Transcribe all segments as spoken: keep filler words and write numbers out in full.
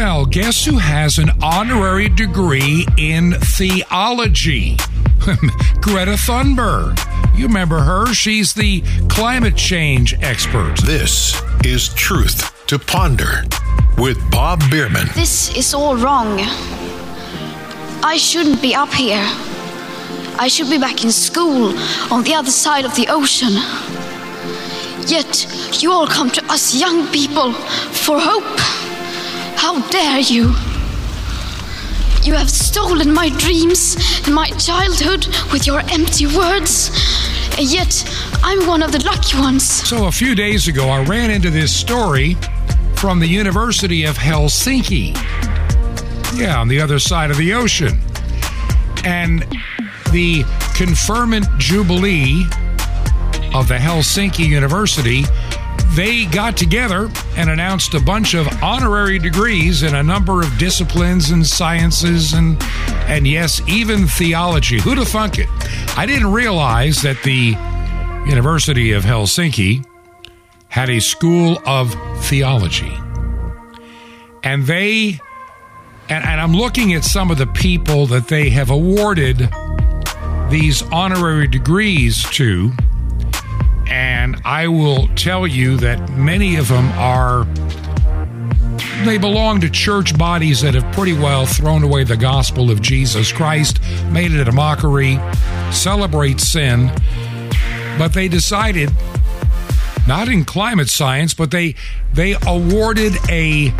Well, guess who has an honorary degree in theology? Greta Thunberg. You remember her? She's the climate change expert. This is Truth to Ponder with Bob Bierman. This is all wrong. I shouldn't be up here. I should be back in school on the other side of the ocean. Yet you all come to us young people for hope. How dare you? You have stolen my dreams and my childhood with your empty words, and yet I'm one of the lucky ones. So a few days ago, I ran into this story from the University of Helsinki. Yeah, on the other side of the ocean. And the Conferment Jubilee of the Helsinki University, they got together and announced a bunch of honorary degrees in a number of disciplines and sciences and, and yes, even theology. Who'd have thunk it? I didn't realize that the University of Helsinki had a school of theology. And they, and, and I'm looking at some of the people that they have awarded these honorary degrees to, and I will tell you that many of them are, they belong to church bodies that have pretty well thrown away the gospel of Jesus Christ, made it a mockery, celebrate sin. But they decided, not in climate science, but they they awarded a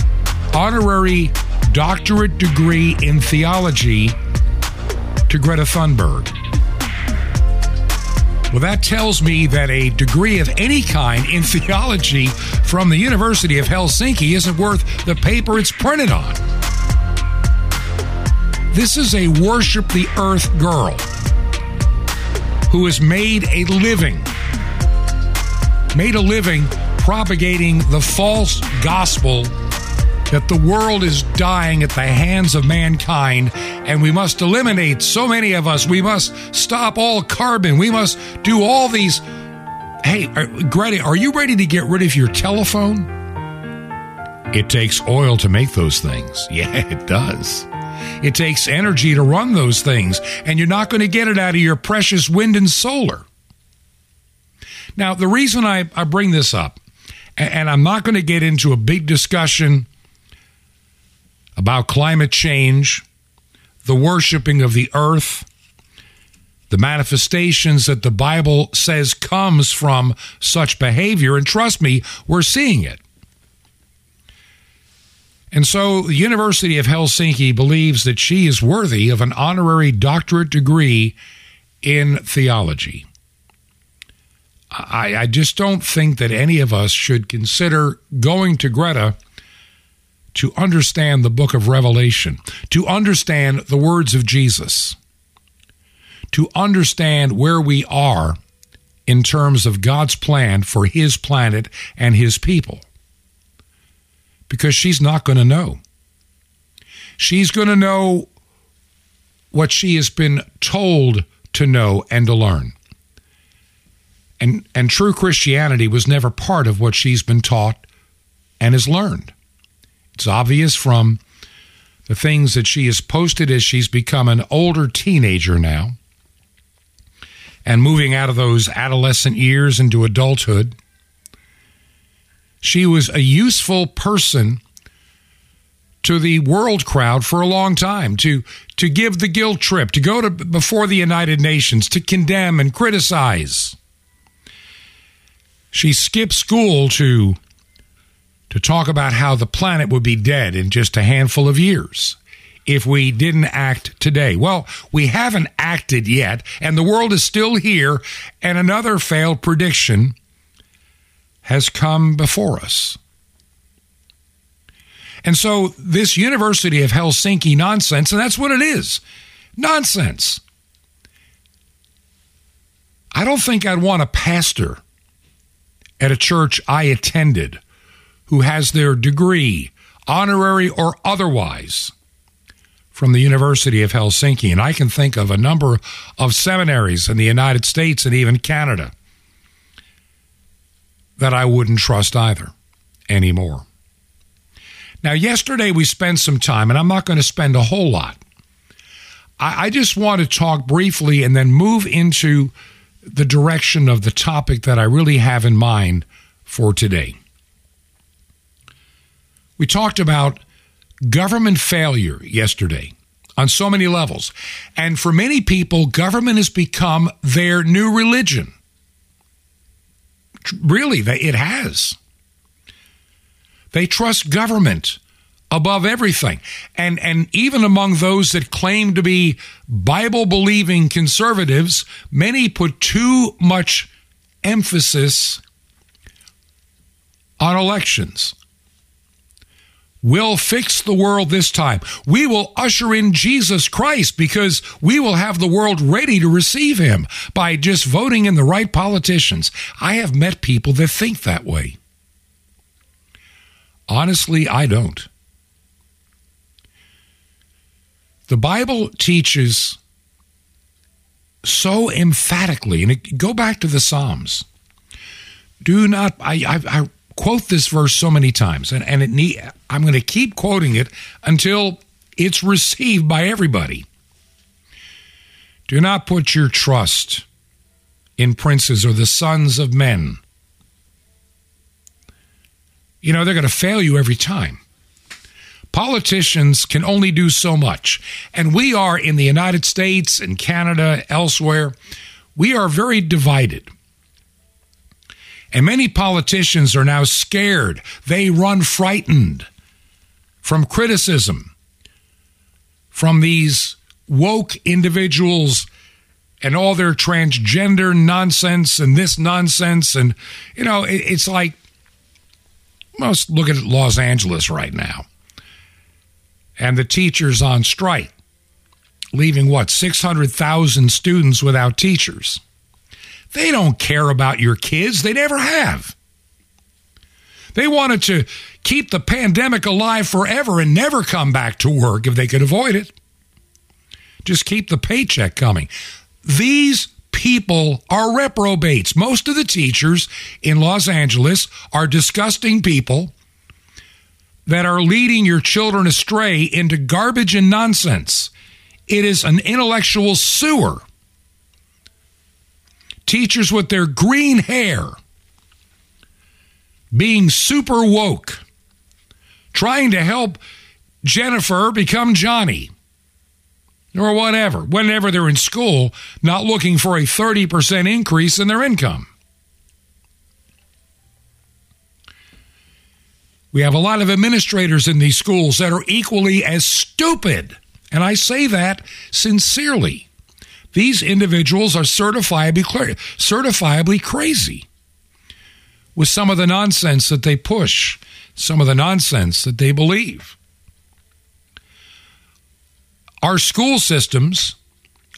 honorary doctorate degree in theology to Greta Thunberg. Well, that tells me that a degree of any kind in theology from the University of Helsinki isn't worth the paper it's printed on. This is a worship the earth girl who has made a living, made a living propagating the false gospel that the world is dying at the hands of mankind, and we must eliminate so many of us. We must stop all carbon. We must do all these. Hey, are, Greta, are you ready to get rid of your telephone? It takes oil to make those things. Yeah, it does. It takes energy to run those things, and you're not going to get it out of your precious wind and solar. Now, the reason I, I bring this up, and, and I'm not going to get into a big discussion about climate change, the worshiping of the earth, the manifestations that the Bible says comes from such behavior, and trust me, we're seeing it. And so the University of Helsinki believes that she is worthy of an honorary doctorate degree in theology. I, I just don't think that any of us should consider going to Greta to understand the book of Revelation, to understand the words of Jesus, to understand where we are in terms of God's plan for his planet and his people. Because she's not going to know. She's going to know what she has been told to know and to learn. And, and true Christianity was never part of what she's been taught and has learned. It's obvious from the things that she has posted as she's become an older teenager now and moving out of those adolescent years into adulthood. She was a useful person to the world crowd for a long time, to, to give the guilt trip, to go to before the United Nations, to condemn and criticize. She skipped school to to talk about how the planet would be dead in just a handful of years if we didn't act today. Well, we haven't acted yet, and the world is still here, and another failed prediction has come before us. And so this University of Helsinki nonsense, and that's what it is, nonsense. I don't think I'd want a pastor at a church I attended who has their degree, honorary or otherwise, from the University of Helsinki. And I can think of a number of seminaries in the United States and even Canada that I wouldn't trust either anymore. Now, yesterday we spent some time, and I'm not going to spend a whole lot. I, I just want to talk briefly and then move into the direction of the topic that I really have in mind for today. We talked about government failure yesterday on so many levels. And for many people, government has become their new religion. Really, it has. They trust government above everything. And, and even among those that claim to be Bible-believing conservatives, many put too much emphasis on elections. We'll fix the world this time. We will usher in Jesus Christ because we will have the world ready to receive him by just voting in the right politicians. I have met people that think that way. Honestly, I don't. The Bible teaches so emphatically, and it, go back to the Psalms. Do not, I, I, I quote this verse so many times, and, and it need, I'm going to keep quoting it until it's received by everybody. Do not put your trust in princes or the sons of men. You know, they're going to fail you every time. Politicians can only do so much. And we are in the United States and Canada, elsewhere, we are very divided. And many politicians are now scared. They run frightened from criticism, from these woke individuals and all their transgender nonsense and this nonsense. And, you know, it's like, let's look at Los Angeles right now. And the teachers on strike, leaving, what, six hundred thousand students without teachers. They don't care about your kids. They never have. They wanted to keep the pandemic alive forever and never come back to work if they could avoid it. Just keep the paycheck coming. These people are reprobates. Most of the teachers in Los Angeles are disgusting people that are leading your children astray into garbage and nonsense. It is an intellectual sewer. Teachers with their green hair, being super woke, trying to help Jennifer become Johnny or whatever, whenever they're in school, not looking for a thirty percent increase in their income. We have a lot of administrators in these schools that are equally as stupid. And I say that sincerely. These individuals are certifiably, certifiably crazy with some of the nonsense that they push, some of the nonsense that they believe. Our school systems,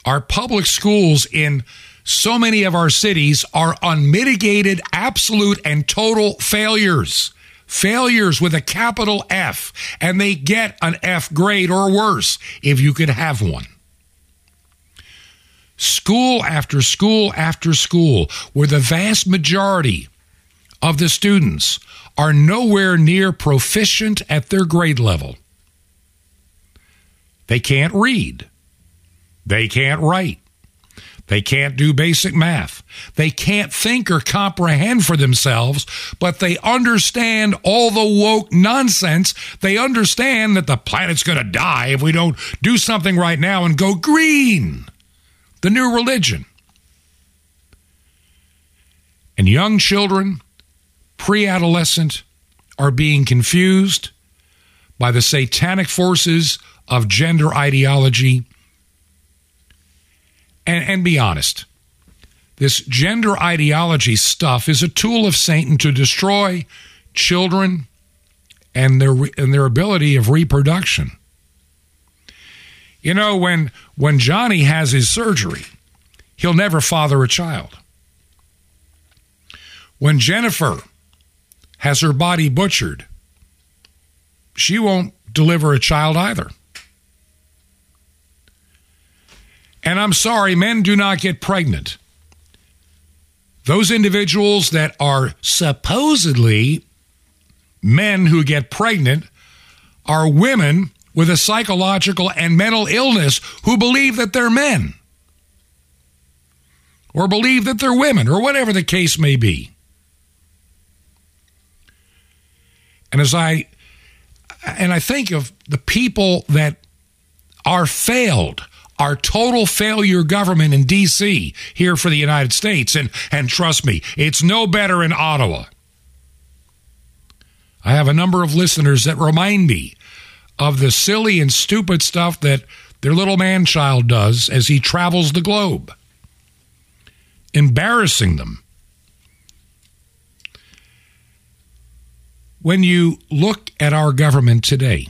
our public schools in so many of our cities are unmitigated, absolute, and total failures. Failures with a capital F, and they get an F grade or worse if you could have one. School after school after school, where the vast majority of the students are nowhere near proficient at their grade level. They can't read. They can't write. They can't do basic math. They can't think or comprehend for themselves, but they understand all the woke nonsense. They understand that the planet's going to die if we don't do something right now and go green, the new religion. And young children, pre-adolescent, are being confused by the satanic forces of gender ideology. And, and be honest, this gender ideology stuff is a tool of Satan to destroy children and their and their ability of reproduction. You know, when when Johnny has his surgery, he'll never father a child. When Jennifer has her body butchered, she won't deliver a child either. And I'm sorry, men do not get pregnant. Those individuals that are supposedly men who get pregnant are women with a psychological and mental illness who believe that they're men or believe that they're women or whatever the case may be. And as I and I think of the people that are failed, our total failure government in D C here for the United States, and and trust me, it's no better in Ottawa. I have a number of listeners that remind me of the silly and stupid stuff that their little man-child does as he travels the globe, embarrassing them. When you look at our government today,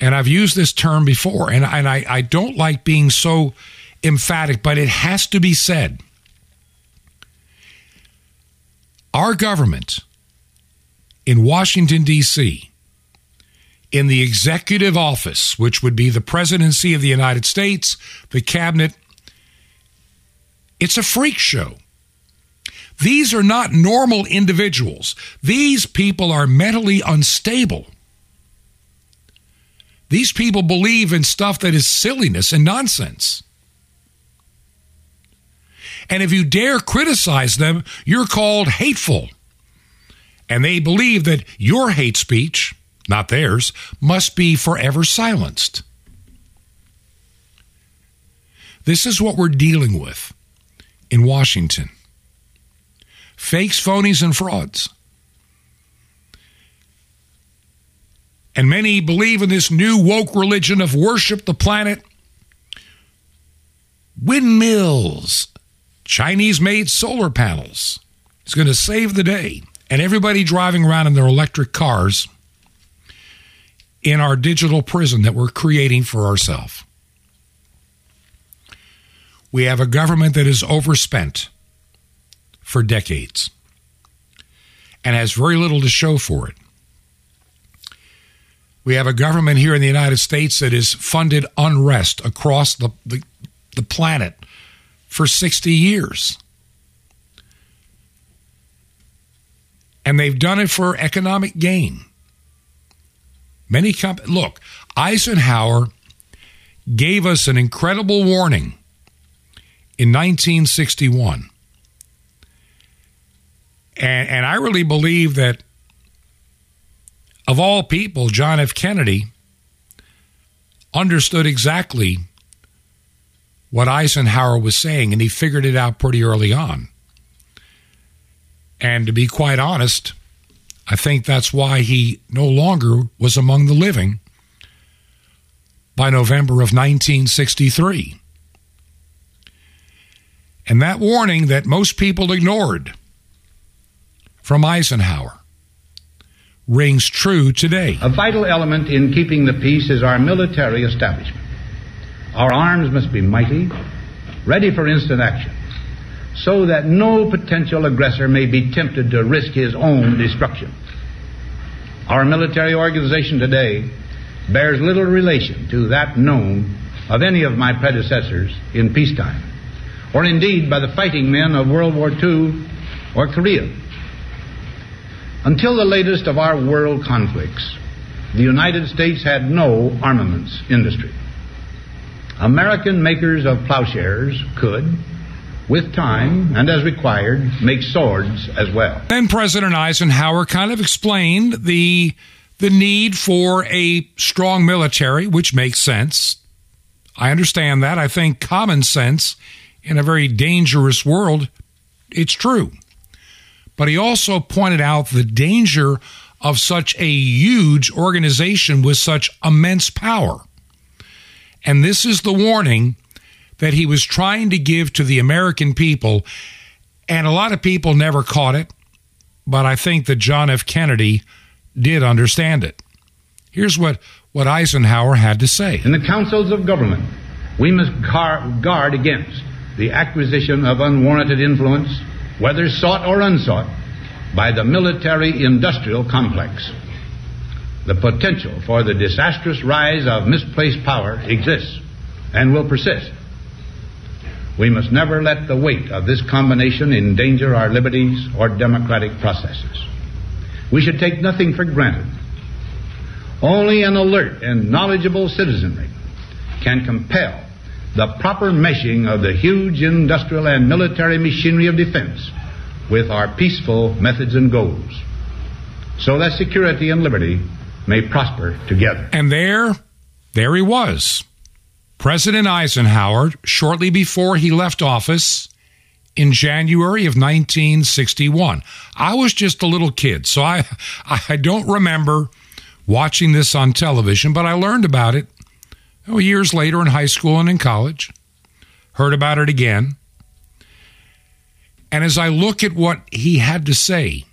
and I've used this term before, and, and I, I don't like being so emphatic, but it has to be said. Our government in Washington, D C, in the executive office, which would be the presidency of the United States, the cabinet, it's a freak show. These are not normal individuals. These people are mentally unstable. These people believe in stuff that is silliness and nonsense. And if you dare criticize them, you're called hateful. And they believe that your hate speech, not theirs, must be forever silenced. This is what we're dealing with in Washington. Fakes, phonies, and frauds. And many believe in this new woke religion of worship the planet. Windmills, Chinese-made solar panels. It's going to save the day. And everybody driving around in their electric cars in our digital prison that we're creating for ourselves. We have a government that is overspent for decades and has very little to show for it. We have a government here in the United States that has funded unrest across the, the, the planet for sixty years. And they've done it for economic gain. Many comp- Look, Eisenhower gave us an incredible warning in nineteen sixty-one. And, and I really believe that, of all people, John F. Kennedy understood exactly what Eisenhower was saying, and he figured it out pretty early on. And to be quite honest, I think that's why he no longer was among the living by November of nineteen sixty-three. And that warning that most people ignored from Eisenhower rings true today. A vital element in keeping the peace is our military establishment. Our arms must be mighty, ready for instant action, so that no potential aggressor may be tempted to risk his own destruction. Our military organization today bears little relation to that known of any of my predecessors in peacetime, or indeed by the fighting men of World War Two or Korea. Until the latest of our world conflicts, the United States had no armaments industry. American makers of plowshares could, with time, and as required, make swords as well. Then President Eisenhower kind of explained the the need for a strong military, which makes sense. I understand that. I think common sense in a very dangerous world, it's true. But he also pointed out the danger of such a huge organization with such immense power. And this is the warning that he was trying to give to the American people, and a lot of people never caught it, but I think that John F. Kennedy did understand it. Here's what, what Eisenhower had to say. In the councils of government, we must gar- guard against the acquisition of unwarranted influence, whether sought or unsought, by the military-industrial complex. The potential for the disastrous rise of misplaced power exists and will persist. We must never let the weight of this combination endanger our liberties or democratic processes. We should take nothing for granted. Only an alert and knowledgeable citizenry can compel the proper meshing of the huge industrial and military machinery of defense with our peaceful methods and goals, so that security and liberty may prosper together. And there, there he was, President Eisenhower, shortly before he left office in January of nineteen sixty-one. I was just a little kid, so I, I don't remember watching this on television, but I learned about it oh, years later in high school and in college, heard about it again. And as I look at what he had to say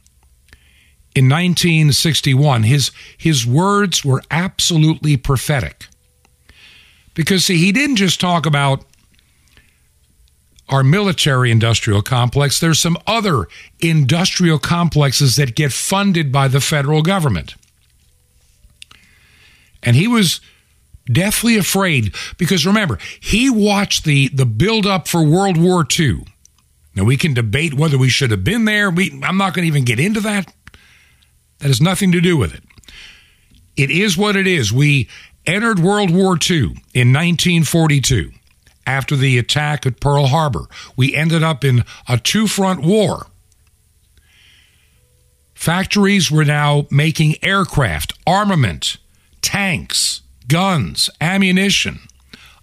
in nineteen sixty-one, his, his words were absolutely prophetic. Because, see, he didn't just talk about our military-industrial complex. There's some other industrial complexes that get funded by the federal government. And he was deathly afraid because, remember, he watched the, the buildup for World War Two. Now, we can debate whether we should have been there. We, I'm not going to even get into that. That has nothing to do with it. It is what it is. We entered World War Two in nineteen forty-two. After the attack at Pearl Harbor, we ended up in a two-front war. Factories were now making aircraft, armament, tanks, guns, ammunition.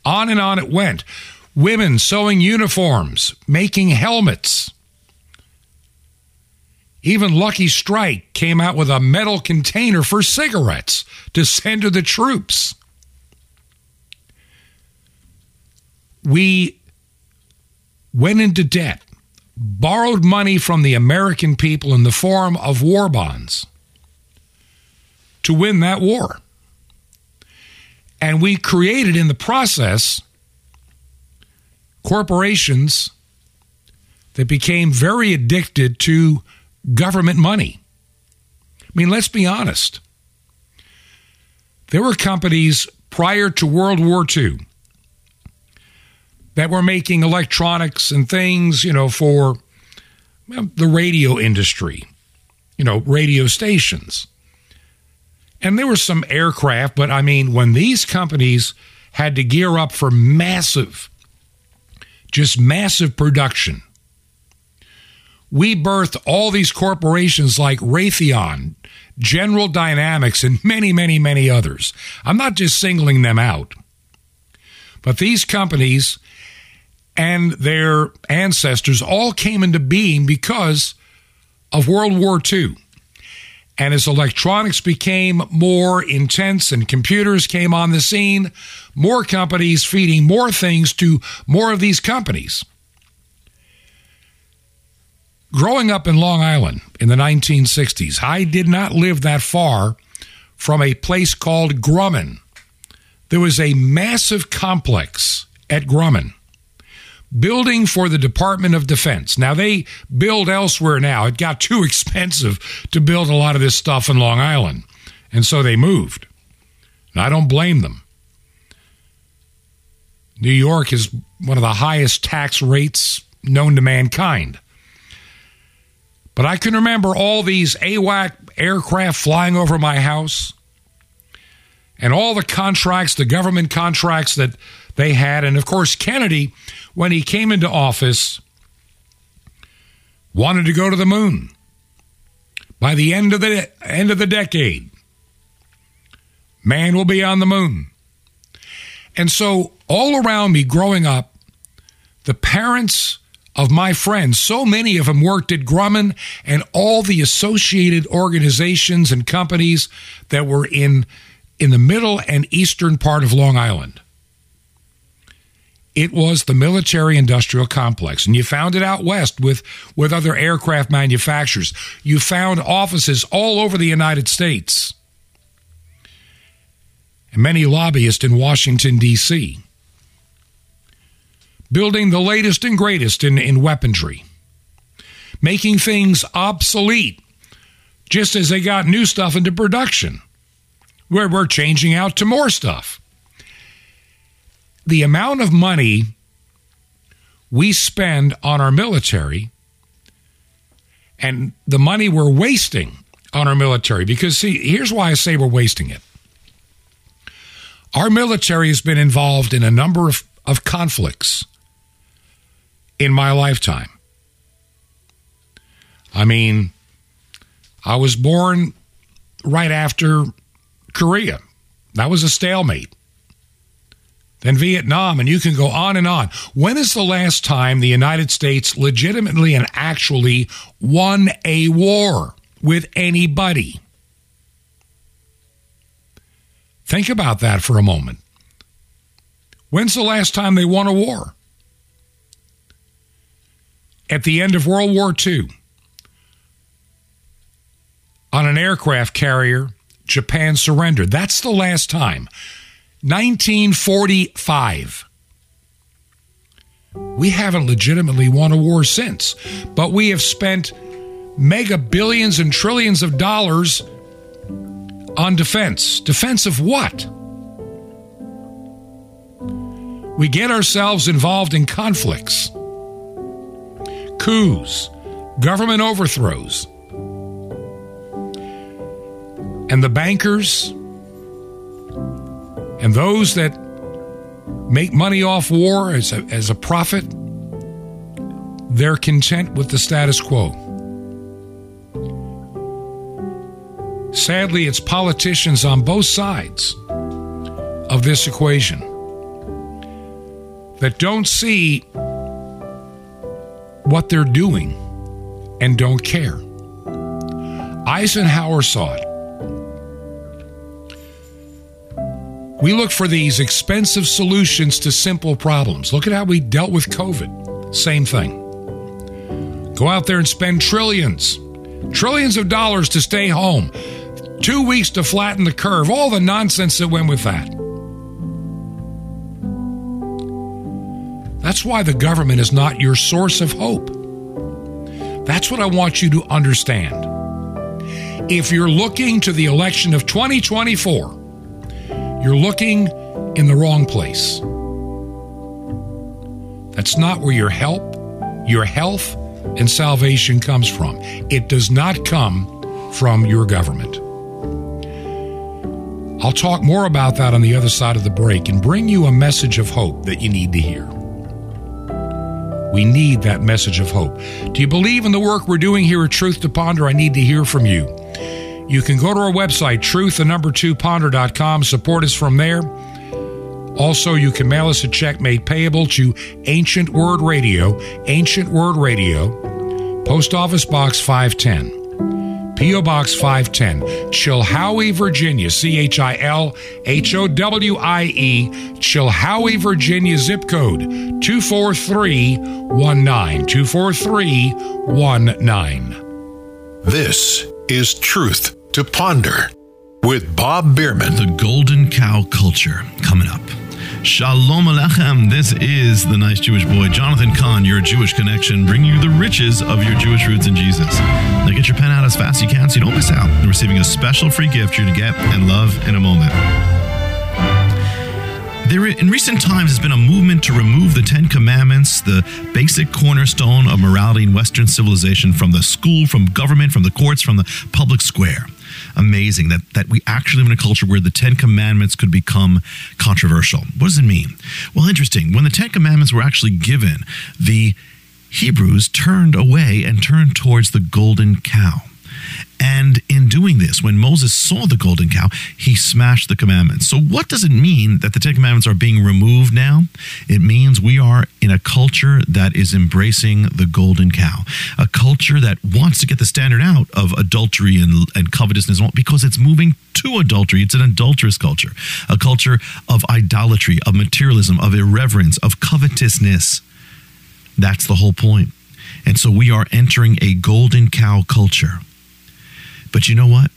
On and on it went. Women sewing uniforms, making helmets. Even Lucky Strike came out with a metal container for cigarettes to send to the troops. We went into debt, borrowed money from the American people in the form of war bonds to win that war. And we created in the process corporations that became very addicted to government money. I mean, let's be honest. There were companies prior to World War Two that were making electronics and things, you know, for well, the radio industry, you know, radio stations. And there were some aircraft, but I mean, when these companies had to gear up for massive, just massive production, we birthed all these corporations like Raytheon, General Dynamics, and many, many, many others. I'm not just singling them out, but these companies and their ancestors all came into being because of World War Two. And as electronics became more intense and computers came on the scene, more companies feeding more things to more of these companies. Growing up in Long Island in the nineteen sixties, I did not live that far from a place called Grumman. There was a massive complex at Grumman, building for the Department of Defense. Now, they build elsewhere now. It got too expensive to build a lot of this stuff in Long Island, and so they moved. And I don't blame them. New York is one of the highest tax rates known to mankind. But I can remember all these AWAC aircraft flying over my house and all the contracts, the government contracts that they had. And, of course, Kennedy, when he came into office, wanted to go to the moon by the end of the end of the decade. Man will be on the moon. And so all around me growing up, the parents of my friends, so many of them worked at Grumman and all the associated organizations and companies that were in in the middle and eastern part of Long Island. It was the military-industrial complex, and you found it out west with, with other aircraft manufacturers. You found offices all over the United States, and many lobbyists in Washington, D C, building the latest and greatest in, in weaponry, making things obsolete just as they got new stuff into production, where we're changing out to more stuff. The amount of money we spend on our military and the money we're wasting on our military, because see, here's why I say we're wasting it. Our military has been involved in a number of, of conflicts in my lifetime. I mean, I was born right after Korea. That was a stalemate. Then Vietnam, and you can go on and on. When is the last time the United States legitimately and actually won a war with anybody? Think about that for a moment. When's the last time they won a war? At the end of World War Two, on an aircraft carrier, Japan surrendered. That's the last time. nineteen forty-five. We haven't legitimately won a war since, but we have spent mega billions and trillions of dollars on defense. Defense of what? We get ourselves involved in conflicts, coups, government overthrows, and the bankers and those that make money off war as a, as a profit, they're content with the status quo. Sadly, it's politicians on both sides of this equation that don't see what they're doing and don't care. Eisenhower saw it. We look for these expensive solutions to simple problems. Look at how we dealt with COVID. Same thing. Go out there and spend trillions, trillions of dollars to stay home, two weeks to flatten the curve, all the nonsense that went with that. That's why the government is not your source of hope. That's what I want you to understand. If you're looking to the election of twenty twenty-four, you're looking in the wrong place. That's not where your help, your health, and salvation comes from. It does not come from your government. I'll talk more about that on the other side of the break and bring you a message of hope that you need to hear. We need that message of hope. Do you believe in the work we're doing here at Truth to Ponder? I need to hear from you. You can go to our website, truth two ponder dot com. Support us from there. Also, you can mail us a check made payable to Ancient Word Radio, Ancient Word Radio, Post Office Box five ten, P O. Box five ten, Chilhowie, Virginia, C H I L H O W I E, Chilhowie, Virginia, zip code two four three one nine, two four three one nine. This is Truth to Ponder with Bob Bierman. The Golden Cow Culture coming up. Shalom Aleichem. This is the nice Jewish boy, Jonathan Cahn, your Jewish connection, bringing you the riches of your Jewish roots in Jesus. Now get your pen out as fast as you can so you don't miss out. You're receiving a special free gift you're going to get and love in a moment. There, in recent times, has been a movement to remove the Ten Commandments, the basic cornerstone of morality in Western civilization, from the school, from government, from the courts, from the public square. Amazing that, that we actually live in a culture where the Ten Commandments could become controversial. What does it mean? Well, interesting. When the Ten Commandments were actually given, the Hebrews turned away and turned towards the golden cow. And in doing this, when Moses saw the golden cow, he smashed the commandments. So what does it mean that the Ten Commandments are being removed now? It means we are in a culture that is embracing the golden cow, a culture that wants to get the standard out of adultery and, and covetousness because it's moving to adultery. It's an adulterous culture, a culture of idolatry, of materialism, of irreverence, of covetousness. That's the whole point. And so we are entering a golden cow culture. But you know what?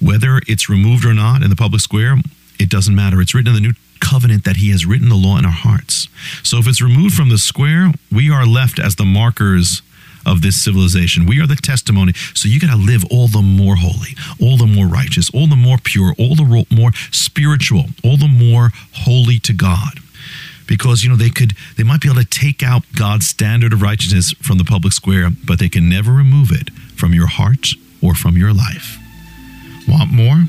Whether it's removed or not in the public square, it doesn't matter. It's written in the new covenant that he has written the law in our hearts. So if it's removed from the square, we are left as the markers of this civilization. We are the testimony. So you got to live all the more holy, all the more righteous, all the more pure, all the more spiritual, all the more holy to God. Because, you know, they could, they might be able to take out God's standard of righteousness from the public square, but they can never remove it from your heart or from your life. Want more?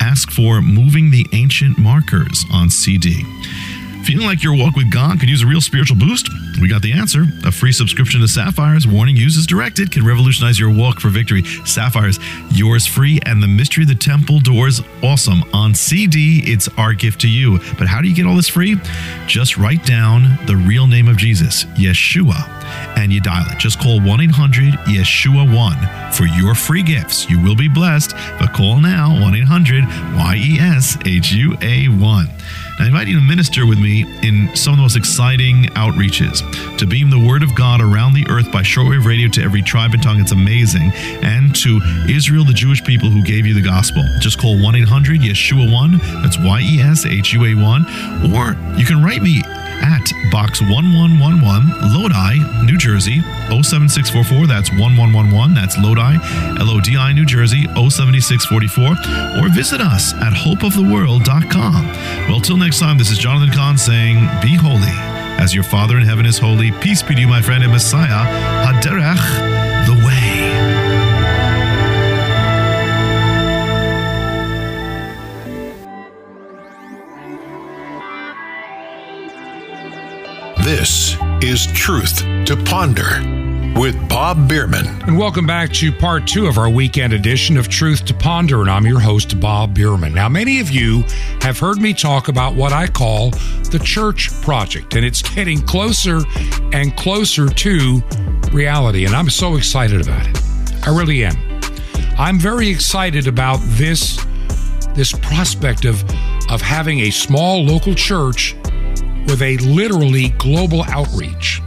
ask for Moving the Ancient Markers on C D. Feeling like your walk with God could use a real spiritual boost? We got the answer. A free subscription to Sapphires, warning, use as directed, can revolutionize your walk for victory. Sapphires, yours free, and The Mystery of the Temple Doors, awesome. On C D, it's our gift to you. But how do you get all this free? Just write down the real name of Jesus, Yeshua, and you dial it. Just call one eight hundred Yeshua one for your free gifts. You will be blessed, but call now, one eight hundred Y E S H U A one. I invite you to minister with me in some of the most exciting outreaches, to beam the Word of God around the earth by shortwave radio to every tribe and tongue. It's amazing. And to Israel, the Jewish people who gave you the gospel. Just call one eight hundred Yeshua one. That's Y E S H U A one. Or you can write me at Box one one one one, Lodi, New Jersey, oh seven six four four. That's one one one one. That's Lodi, L O D I, New Jersey, oh seven six four four. Or visit us at hope of the world dot com. Well, till next time, this is Jonathan Cahn saying, be holy as your Father in heaven is holy. Peace be to you, my friend, and Messiah, Haderech, the way. This is Truth to Ponder with Bob Bierman. And welcome back to part two of our weekend edition of Truth to Ponder, and I'm your host, Bob Bierman. Now, many of you have heard me talk about what I call the church project, and it's getting closer and closer to reality, and I'm so excited about it. I really am. I'm very excited about this, this prospect of, of having a small local church with a literally global outreach.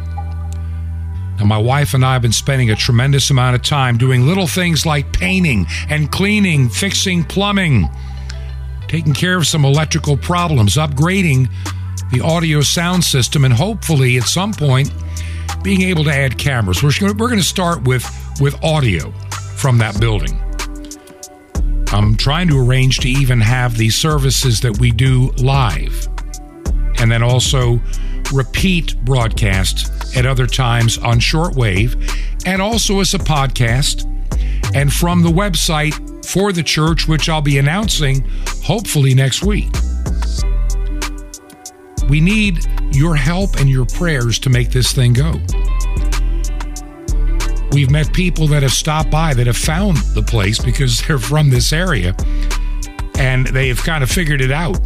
Now, my wife and I have been spending a tremendous amount of time doing little things like painting and cleaning, fixing plumbing, taking care of some electrical problems, upgrading the audio sound system, and hopefully at some point being able to add cameras. We're going to start with, with audio from that building. I'm trying to arrange to even have the services that we do live, and then also repeat broadcast at other times on shortwave, and also as a podcast, and from the website for the church, which I'll be announcing hopefully next week. We need your help and your prayers to make this thing go. We've met people that have stopped by, that have found the place because they're from this area, and they have kind of figured it out.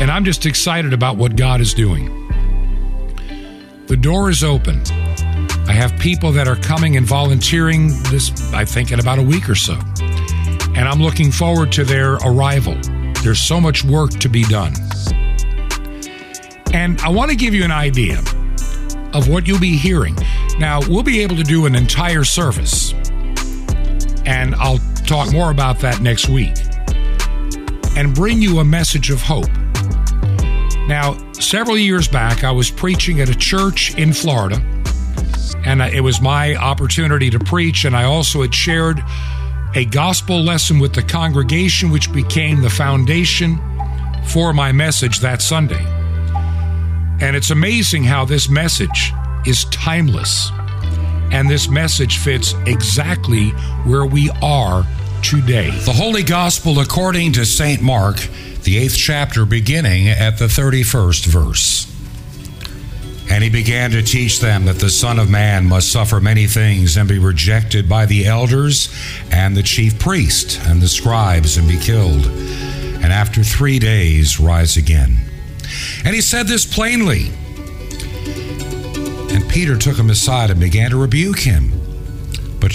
And I'm just excited about what God is doing. The door is open. I have people that are coming and volunteering this, I think, in about a week or so. And I'm looking forward to their arrival. There's so much work to be done. And I want to give you an idea of what you'll be hearing. Now, we'll be able to do an entire service, and I'll talk more about that next week, and bring you a message of hope. Now, several years back, I was preaching at a church in Florida, and it was my opportunity to preach, and I also had shared a gospel lesson with the congregation, which became the foundation for my message that Sunday. And it's amazing how this message is timeless, and this message fits exactly where we are today. The Holy Gospel according to Saint Mark, the eighth chapter, beginning at the thirty-first verse. And he began to teach them that the Son of Man must suffer many things and be rejected by the elders and the chief priests and the scribes and be killed, and after three days rise again. And he said this plainly. And Peter took him aside and began to rebuke him. But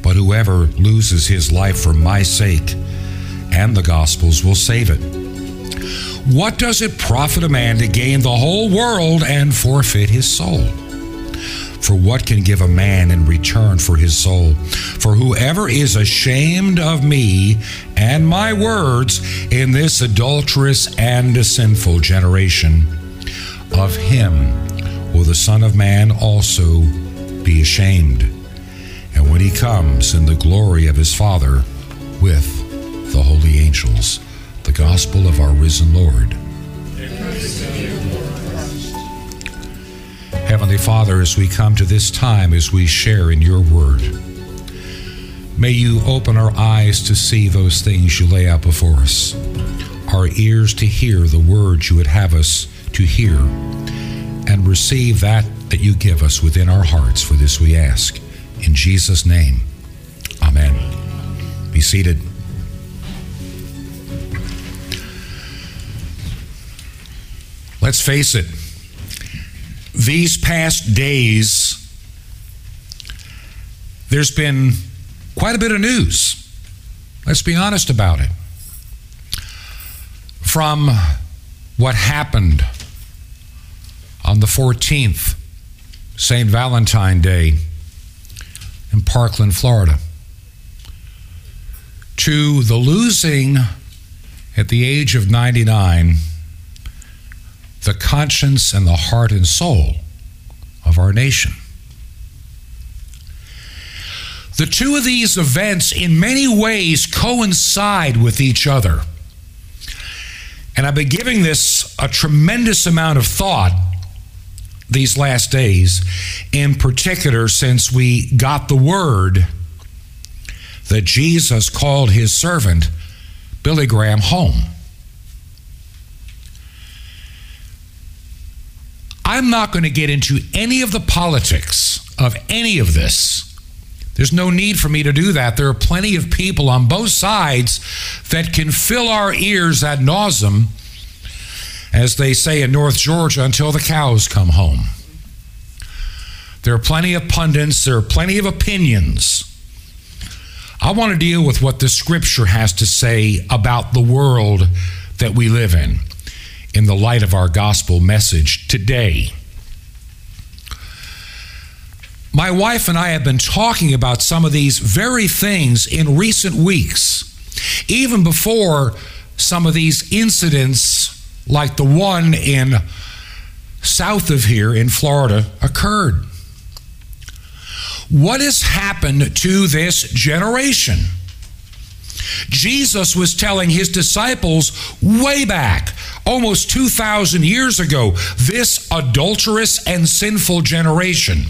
But whoever loses his life for my sake and the gospel's will save it. What does it profit a man to gain the whole world and forfeit his soul? for what can give a man in return for his soul? For whoever is ashamed of me and my words in this adulterous and sinful generation, of him will the Son of Man also be ashamed, and when he comes in the glory of his Father with the holy angels. The gospel of our risen Lord. Heavenly Father, as we come to this time, as we share in your word, may you open our eyes to see those things you lay out before us, our ears to hear the words you would have us to hear, and receive that that you give us within our hearts. For this we ask, in Jesus' name, amen. Be seated. Let's face it, these past days, there's been quite a bit of news. Let's be honest about it. From what happened on the fourteenth, Saint Valentine's Day in Parkland, Florida, to the losing at the age of ninety-nine, the conscience and the heart and soul of our nation. The two of these events in many ways coincide with each other. And I've been giving this a tremendous amount of thought these last days, in particular since we got the word that Jesus called his servant Billy Graham home. I'm not going to get into any of the politics of any of this. There's no need for me to do that. There are plenty of people on both sides that can fill our ears ad nauseum, as they say in North Georgia, until the cows come home. There are plenty of pundits. There are plenty of opinions. I want to deal with what the scripture has to say about the world that we live in, in the light of our gospel message today. My wife and I have been talking about some of these very things in recent weeks, even before some of these incidents like the one in south of here in Florida occurred. What has happened to this generation? Jesus was telling his disciples way back, almost two thousand years ago, this adulterous and sinful generation.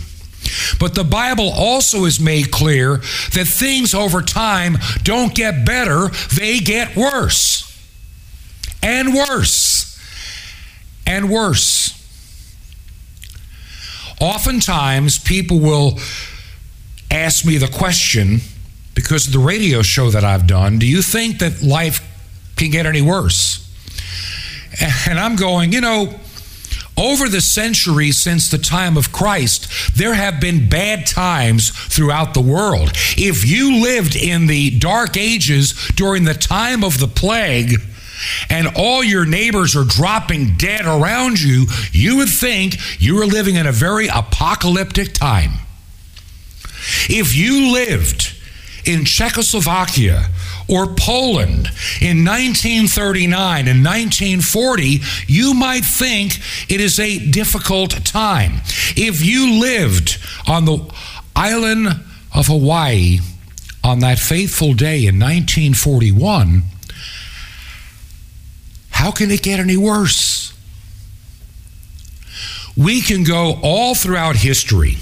But the Bible also has made clear that things over time don't get better, they get worse and worse and worse. Oftentimes, people will ask me the question, because of the radio show that I've done, do you think that life can get any worse? And I'm going, you know, over the centuries since the time of Christ, there have been bad times throughout the world. If you lived in the Dark Ages during the time of the plague, and all your neighbors are dropping dead around you, you would think you were living in a very apocalyptic time. If you lived in Czechoslovakia or Poland in nineteen thirty-nine and nineteen forty, you might think it is a difficult time. If you lived on the island of Hawaii on that fateful day in nineteen forty-one, how can it get any worse? We can go all throughout history,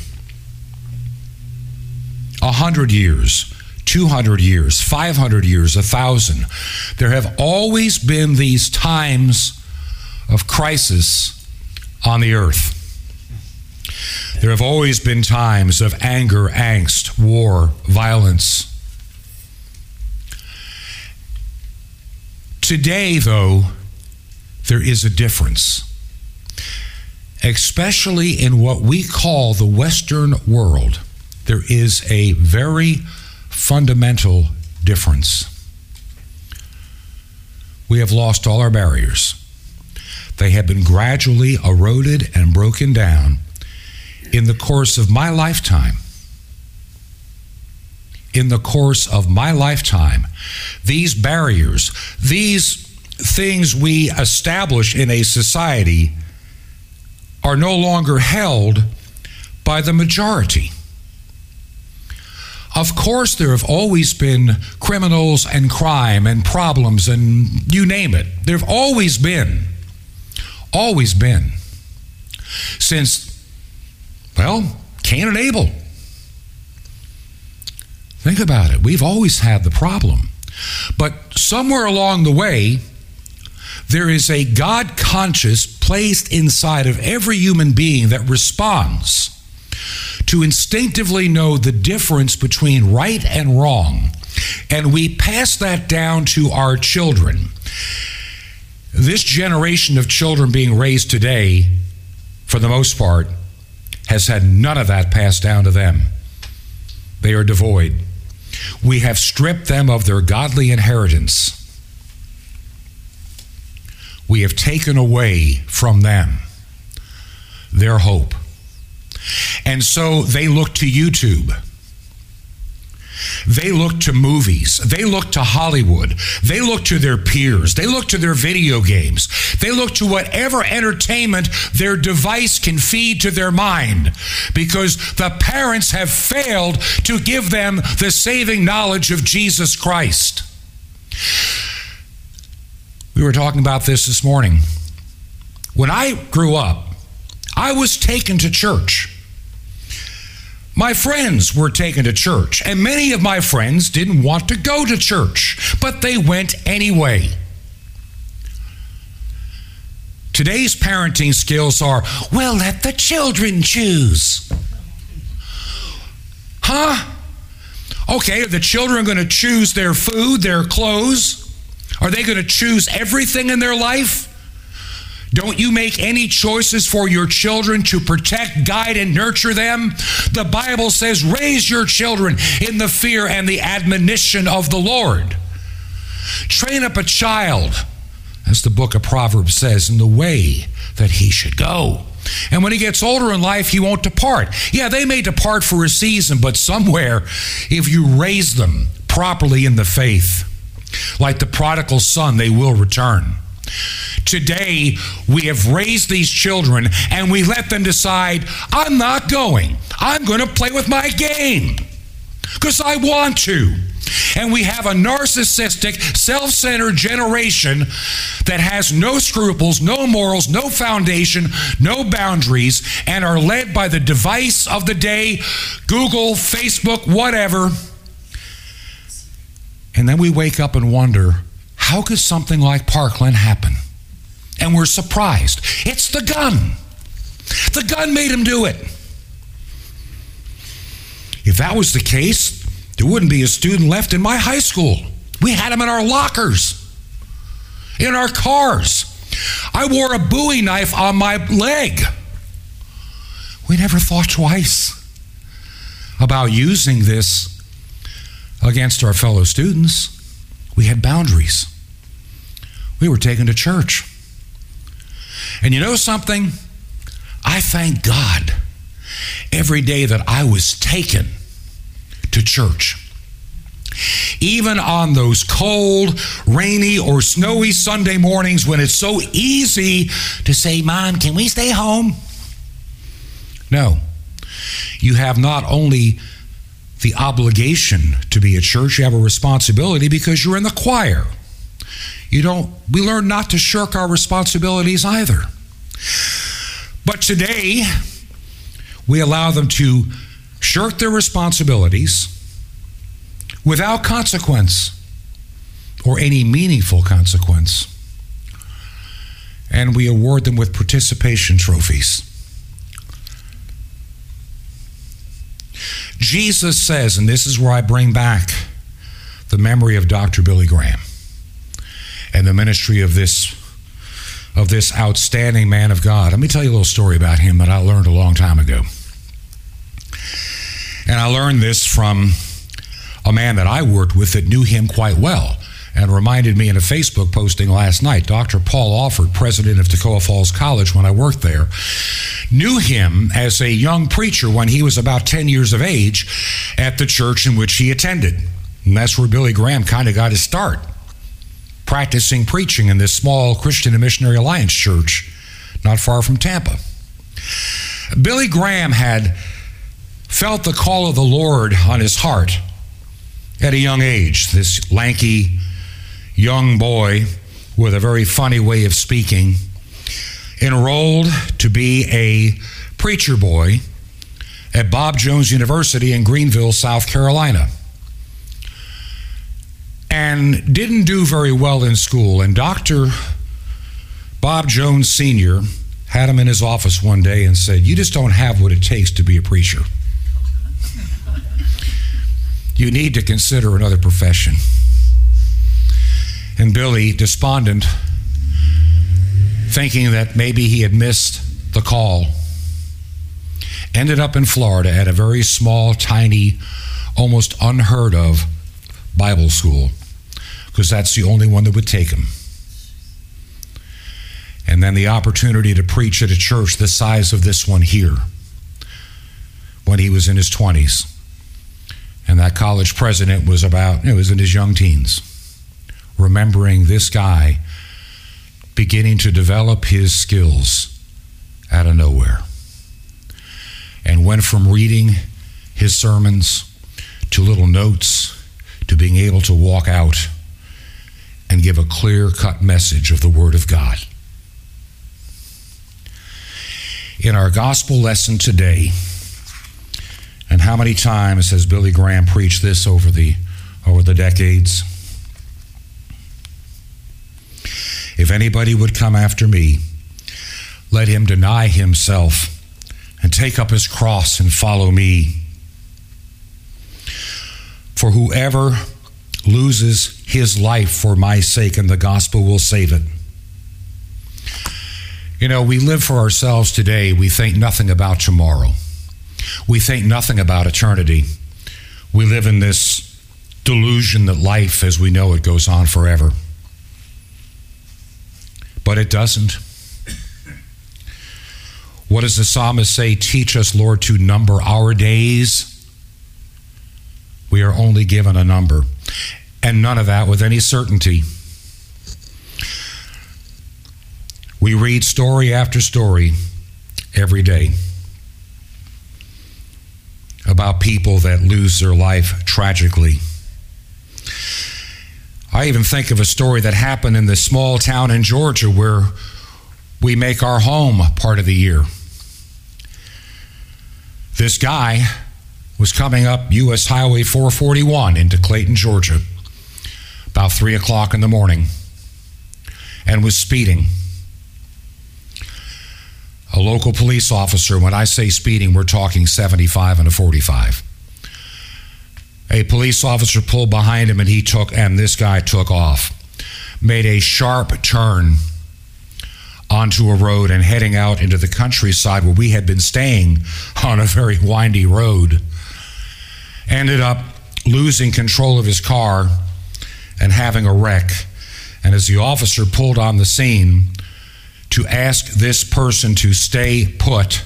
a hundred years, two hundred years, five hundred years, a thousand. There have always been these times of crisis on the earth. There have always been times of anger, angst, war, violence. Today, though, there is a difference, especially in what we call the Western world. There is a very fundamental difference. We have lost all our barriers. They have been gradually eroded and broken down in the course of my lifetime, in the course of my lifetime, these barriers, these things we establish in a society are no longer held by the majority. Of course, there have always been criminals and crime and problems and you name it. There have always been, always been, since, well, Cain and Abel. Think about it. We've always had the problem. But somewhere along the way, there is a God conscious placed inside of every human being that responds to instinctively know the difference between right and wrong. And we pass that down to our children. This generation of children being raised today, for the most part, has had none of that passed down to them. They are devoid. We have stripped them of their godly inheritance. We have taken away from them their hope. And so they look to YouTube. They look to movies. They look to Hollywood. They look to their peers. They look to their video games. They look to whatever entertainment their device can feed to their mind, because the parents have failed to give them the saving knowledge of Jesus Christ. We were talking about this this morning. When I grew up, I was taken to church. My friends were taken to church, and many of my friends didn't want to go to church, but they went anyway. Today's parenting skills are, well, let the children choose. Huh? Okay, are the children going to choose their food, their clothes? Are they going to choose everything in their life? Don't you make any choices for your children to protect, guide, and nurture them? The Bible says, raise your children in the fear and the admonition of the Lord. Train up a child, as the book of Proverbs says, in the way that he should go. And when he gets older in life, he won't depart. Yeah, they may depart for a season, but somewhere, if you raise them properly in the faith, like the prodigal son, they will return. Today, we have raised these children and we let them decide, I'm not going. I'm going to play with my game because I want to. And we have a narcissistic, self-centered generation that has no scruples, no morals, no foundation, no boundaries, and are led by the device of the day, Google, Facebook, whatever. And then we wake up and wonder, how could something like Parkland happen? And we're surprised. It's the gun. The gun made him do it. If that was the case, there wouldn't be a student left in my high school. We had them in our lockers, in our cars. I wore a Bowie knife on my leg. We never thought twice about using this against our fellow students. We had boundaries. We were taken to church. And you know something? I thank God every day that I was taken to church. Even on those cold, rainy, or snowy Sunday mornings when it's so easy to say, Mom, can we stay home? No. You have not only the obligation to be at church, you have a responsibility because you're in the choir. You don't, we learn not to shirk our responsibilities either. But today, we allow them to shirk their responsibilities without consequence or any meaningful consequence. And we award them with participation trophies. Jesus says, and this is where I bring back the memory of Doctor Billy Graham and the ministry of this of this outstanding man of God. Let me tell you a little story about him that I learned a long time ago. And I learned this from a man that I worked with that knew him quite well. and reminded me in a Facebook posting last night, Doctor Paul Alford, president of Toccoa Falls College when I worked there, knew him as a young preacher when he was about ten years of age at the church in which he attended. And that's where Billy Graham kind of got his start, practicing preaching in this small Christian and Missionary Alliance church not far from Tampa. Billy Graham had felt the call of the Lord on his heart at a young age. This lanky young boy with a very funny way of speaking enrolled to be a preacher boy at Bob Jones University in Greenville, South Carolina, and didn't do very well in school. And Doctor Bob Jones Senior had him in his office one day and said, "You just don't have what it takes to be a preacher. You need to consider another profession." And Billy, despondent, thinking that maybe he had missed the call, ended up in Florida at a very small, tiny, almost unheard of Bible school, because that's the only one that would take him. And then the opportunity to preach at a church the size of this one here when he was in his twenties. And that college president was about, it was in his young teens, remembering this guy beginning to develop his skills out of nowhere, and went from reading his sermons to little notes to being able to walk out and give a clear-cut message of the Word of God. In our gospel lesson today, and how many times has Billy Graham preached this over the over the decades? If anybody would come after me, let him deny himself and take up his cross and follow me. For whoever loses his life for my sake and the gospel will save it. You know, we live for ourselves today. We think nothing about tomorrow. We think nothing about eternity. We live in this delusion that life as we know it goes on forever. But it doesn't. What does the psalmist say? Teach us, Lord, to number our days. We are only given a number, and none of that with any certainty. We read story after story every day about people that lose their life tragically. I even think of a story that happened in this small town in Georgia where we make our home part of the year. This guy was coming up U S Highway four forty-one into Clayton, Georgia, about three o'clock in the morning, and was speeding. A local police officer, when I say speeding, we're talking seventy-five and a forty-five. A police officer pulled behind him, and he took, and this guy took off, made a sharp turn onto a road and heading out into the countryside where we had been staying on a very windy road, ended up losing control of his car and having a wreck. And as the officer pulled on the scene to ask this person to stay put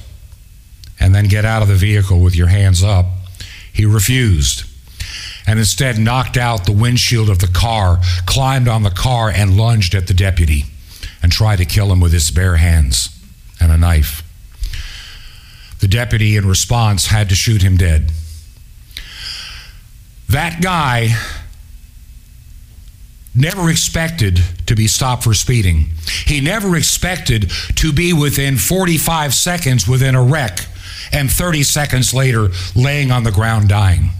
and then get out of the vehicle with your hands up, he refused, and instead knocked out the windshield of the car, climbed on the car, and lunged at the deputy and tried to kill him with his bare hands and a knife. The deputy, in response, had to shoot him dead. That guy never expected to be stopped for speeding. He never expected to be within forty-five seconds within a wreck and thirty seconds later laying on the ground dying.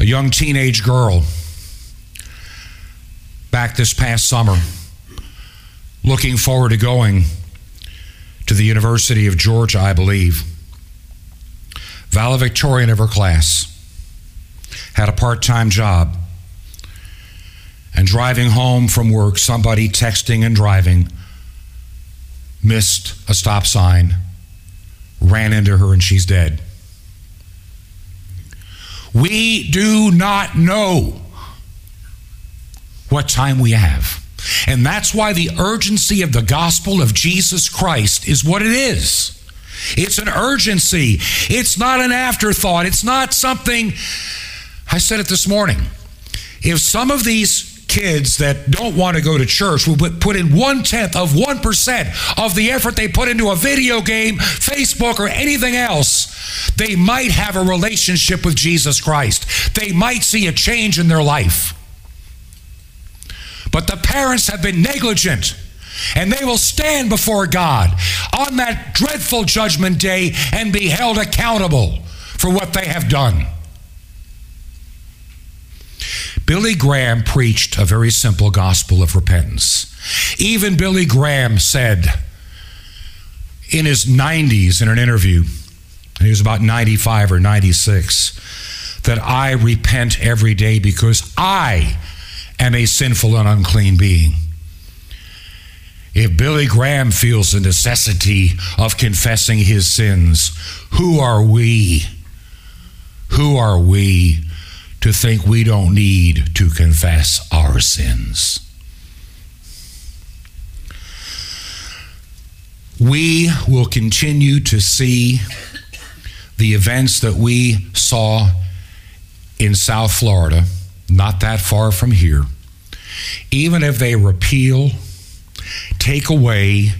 A young teenage girl back this past summer, looking forward to going to the University of Georgia, I believe, valedictorian of her class, had a part-time job, and driving home from work, somebody texting and driving missed a stop sign, ran into her, and she's dead. We do not know what time we have. And that's why the urgency of the gospel of Jesus Christ is what it is. It's an urgency. It's not an afterthought. It's not something, I said it this morning, if some of these kids that don't want to go to church will put in one-tenth of one percent of the effort they put into a video game, Facebook, or anything else, they might have a relationship with Jesus Christ. They might see a change in their life. But the parents have been negligent, and they will stand before God on that dreadful judgment day and be held accountable for what they have done. Billy Graham preached a very simple gospel of repentance. Even Billy Graham said in his nineties in an interview, and he was about ninety-five or ninety-six, that I repent every day because I am a sinful and unclean being. If Billy Graham feels the necessity of confessing his sins, who are we? Who are we? To think we don't need to confess our sins. We will continue to see the events that we saw in South Florida, not that far from here, even if they repeal, take away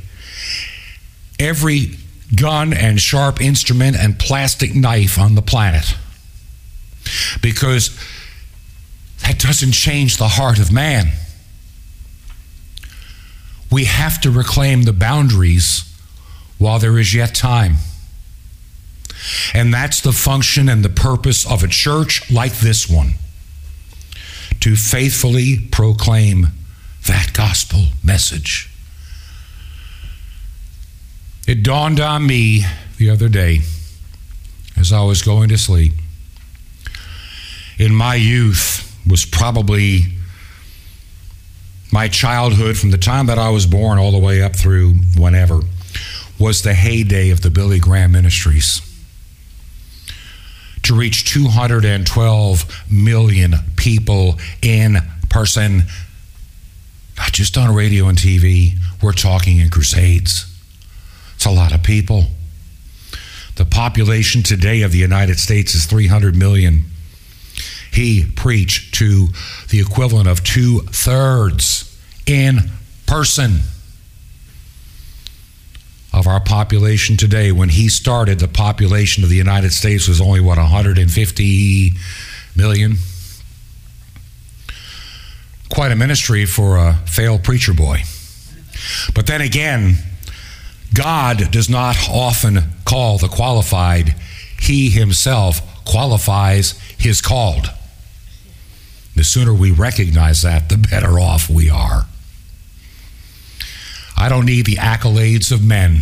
every gun and sharp instrument and plastic knife on the planet. Because that doesn't change the heart of man. We have to reclaim the boundaries while there is yet time. And that's the function and the purpose of a church like this one, to faithfully proclaim that gospel message. It dawned on me the other day as I was going to sleep. In my youth was probably my childhood, from the time that I was born all the way up through whenever, was the heyday of the Billy Graham Ministries. To reach two hundred twelve million people in person, not just on radio and T V, we're talking in crusades. It's a lot of people. The population today of the United States is three hundred million. He preached to the equivalent of two-thirds in person of our population today. When he started, the population of the United States was only, what, one hundred fifty million? Quite a ministry for a failed preacher boy. But then again, God does not often call the qualified. He himself qualifies his called. The sooner we recognize that, the better off we are. I don't need the accolades of men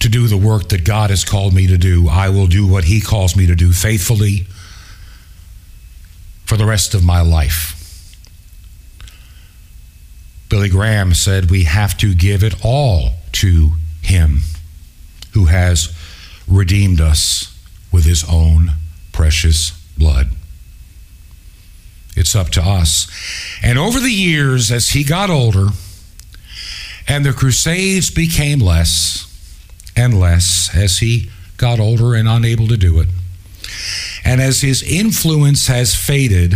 to do the work that God has called me to do. I will do what he calls me to do faithfully for the rest of my life. Billy Graham said we have to give it all to him who has redeemed us with his own precious blood. It's up to us. And over the years, as he got older, and the crusades became less and less as he got older and unable to do it, and as his influence has faded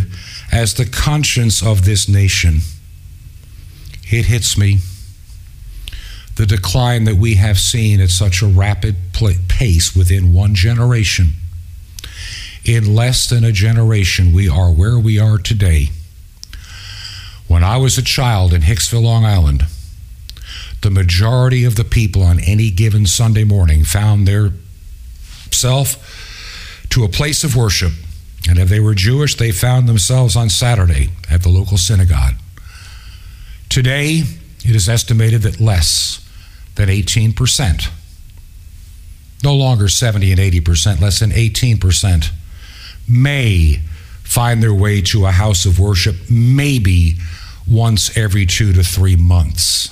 as the conscience of this nation, it hits me, the decline that we have seen at such a rapid pace within one generation. In less than a generation, we are where we are today. When I was a child in Hicksville, Long Island, the majority of the people on any given Sunday morning found their self to a place of worship. And if they were Jewish, they found themselves on Saturday at the local synagogue. Today, it is estimated that less than eighteen percent, no longer seventy and eighty percent, less than eighteen percent, may find their way to a house of worship maybe once every two to three months.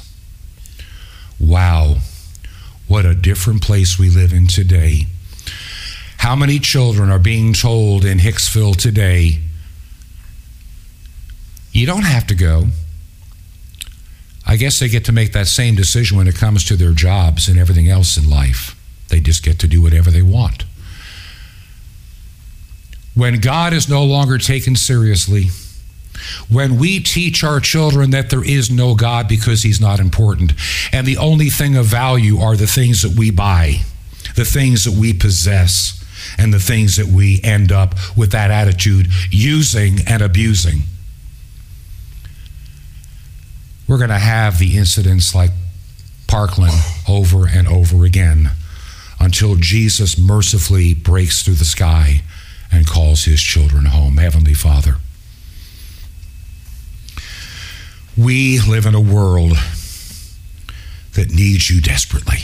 Wow, what a different place we live in today. How many children are being told in Hicksville today, you don't have to go? I guess they get to make that same decision when it comes to their jobs and everything else in life. They just get to do whatever they want. When God is no longer taken seriously, when we teach our children that there is no God because he's not important, and the only thing of value are the things that we buy, the things that we possess, and the things that we end up with that attitude using and abusing, we're going to have the incidents like Parkland over and over again until Jesus mercifully breaks through the sky and calls his children home. Heavenly Father, we live in a world that needs you desperately.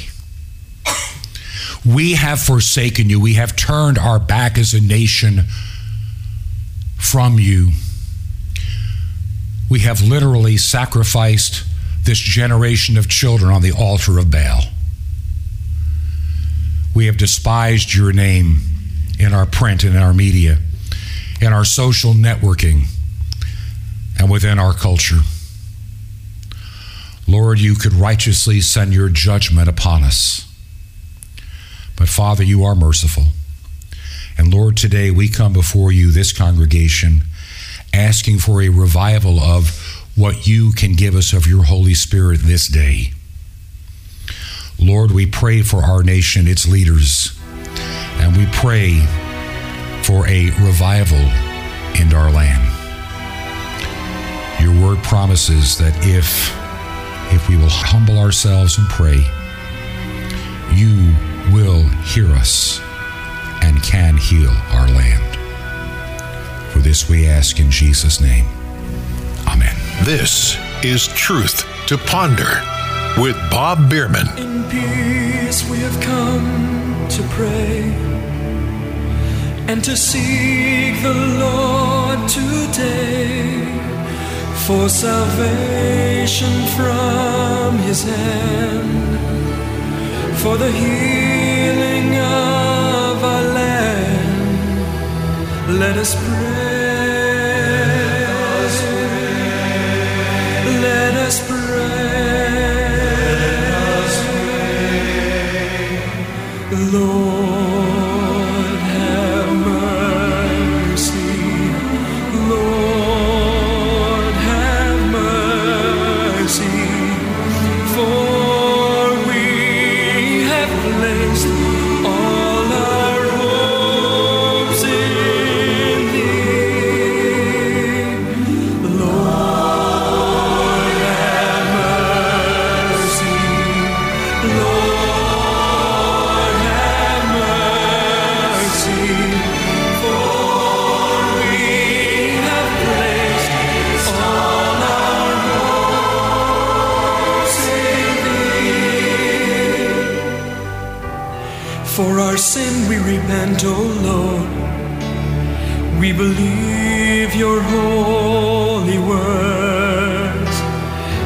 We have forsaken you. We have turned our back as a nation from you. We have literally sacrificed this generation of children on the altar of Baal. We have despised your name in our print and in our media, in our social networking, and within our culture. Lord, you could righteously send your judgment upon us. But Father, you are merciful. And Lord, today we come before you, this congregation, asking for a revival of what you can give us of your Holy Spirit this day. Lord, we pray for our nation, its leaders, and we pray for a revival in our land. Your word promises that if, if we will humble ourselves and pray, you will hear us and can heal our land. For this we ask in Jesus' name. Amen. This is Truth to Ponder with Bob Bierman. In peace we have come to pray and to seek the Lord today for salvation from his hand, for the healing of our land. Let us pray. Let us pray. Lord, have mercy. Lord, have mercy. For sin we repent, O Lord. We believe your holy words.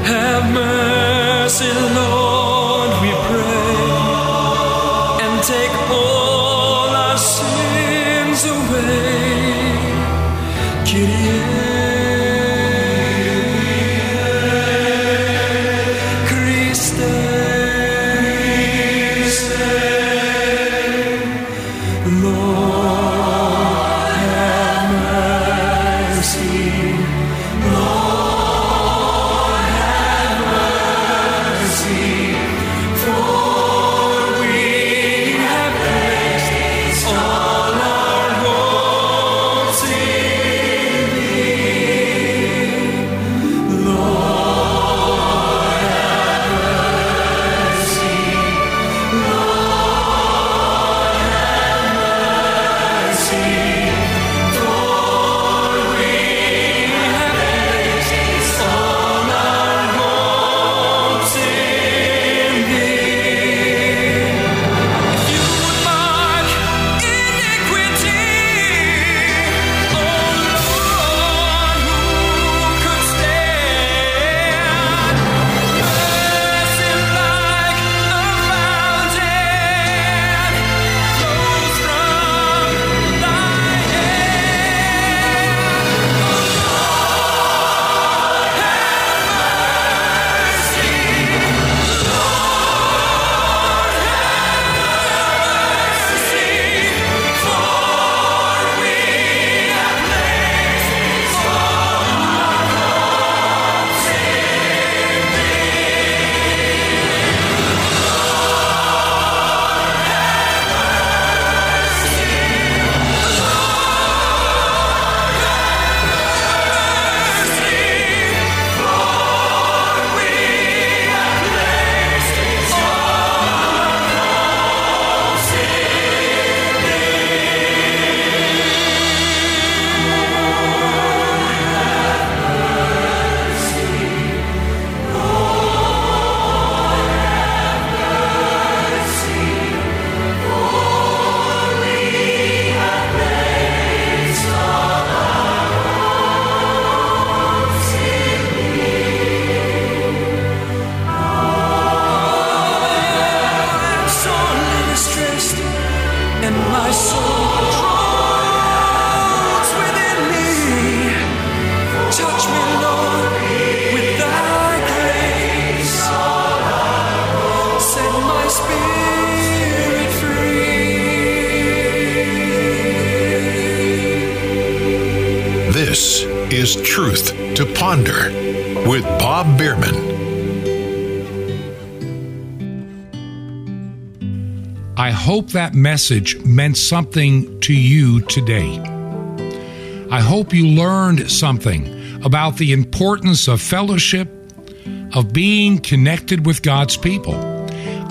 Have mercy, Lord, we pray, and take all our sins away. Kyrie. Lord, have mercy. Truth to Ponder with Bob Bierman. I hope that message meant something to you today. I hope you learned something about the importance of fellowship, of being connected with God's people.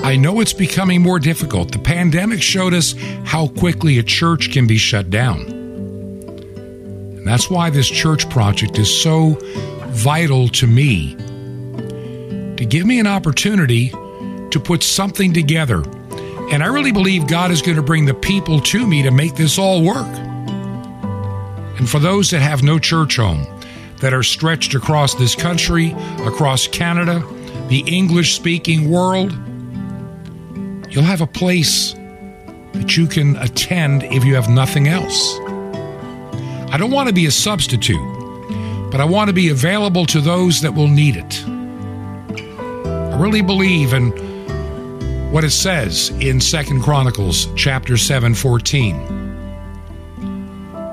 I know it's becoming more difficult. The pandemic showed us how quickly a church can be shut down. And that's why this church project is so vital to me, to give me an opportunity to put something together. And I really believe God is going to bring the people to me to make this all work. And for those that have no church home, that are stretched across this country, across Canada, the English-speaking world, you'll have a place that you can attend if you have nothing else. I don't want to be a substitute, but I want to be available to those that will need it. I really believe in what it says in Second Chronicles chapter seven fourteen.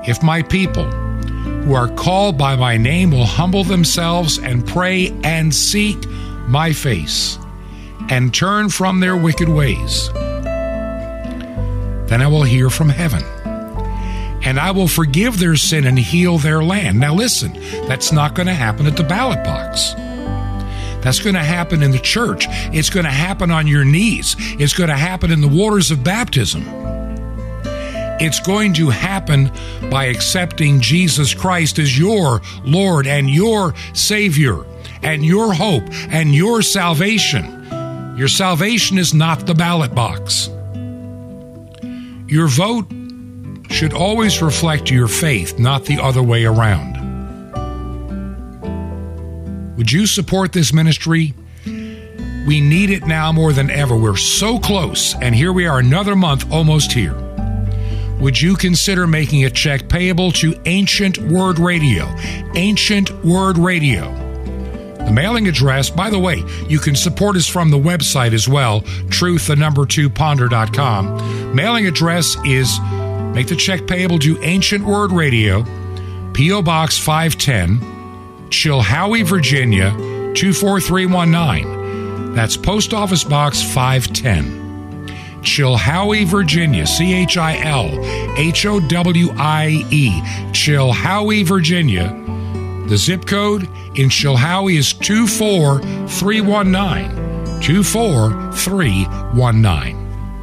If my people who are called by my name will humble themselves and pray and seek my face and turn from their wicked ways, then I will hear from heaven. And I will forgive their sin and heal their land. Now listen, that's not going to happen at the ballot box. That's going to happen in the church. It's going to happen on your knees. It's going to happen in the waters of baptism. It's going to happen by accepting Jesus Christ as your Lord and your Savior and your hope and your salvation. Your salvation is not the ballot box. Your vote should always reflect your faith, not the other way around. Would you support this ministry? We need it now more than ever. We're so close, and here we are, another month almost here. Would you consider making a check payable to Ancient Word Radio? Ancient Word Radio. The mailing address, by the way, you can support us from the website as well, truth two ponder dot com. Mailing address is make the check payable to Ancient Word Radio, P O. Box five ten, Chilhowie, Virginia, two four three one nine. That's Post Office Box five ten, Chilhowie, Virginia, C H I L H O W I E, Chilhowie, Virginia. The zip code in Chilhowie is two four three one nine, two four three one nine.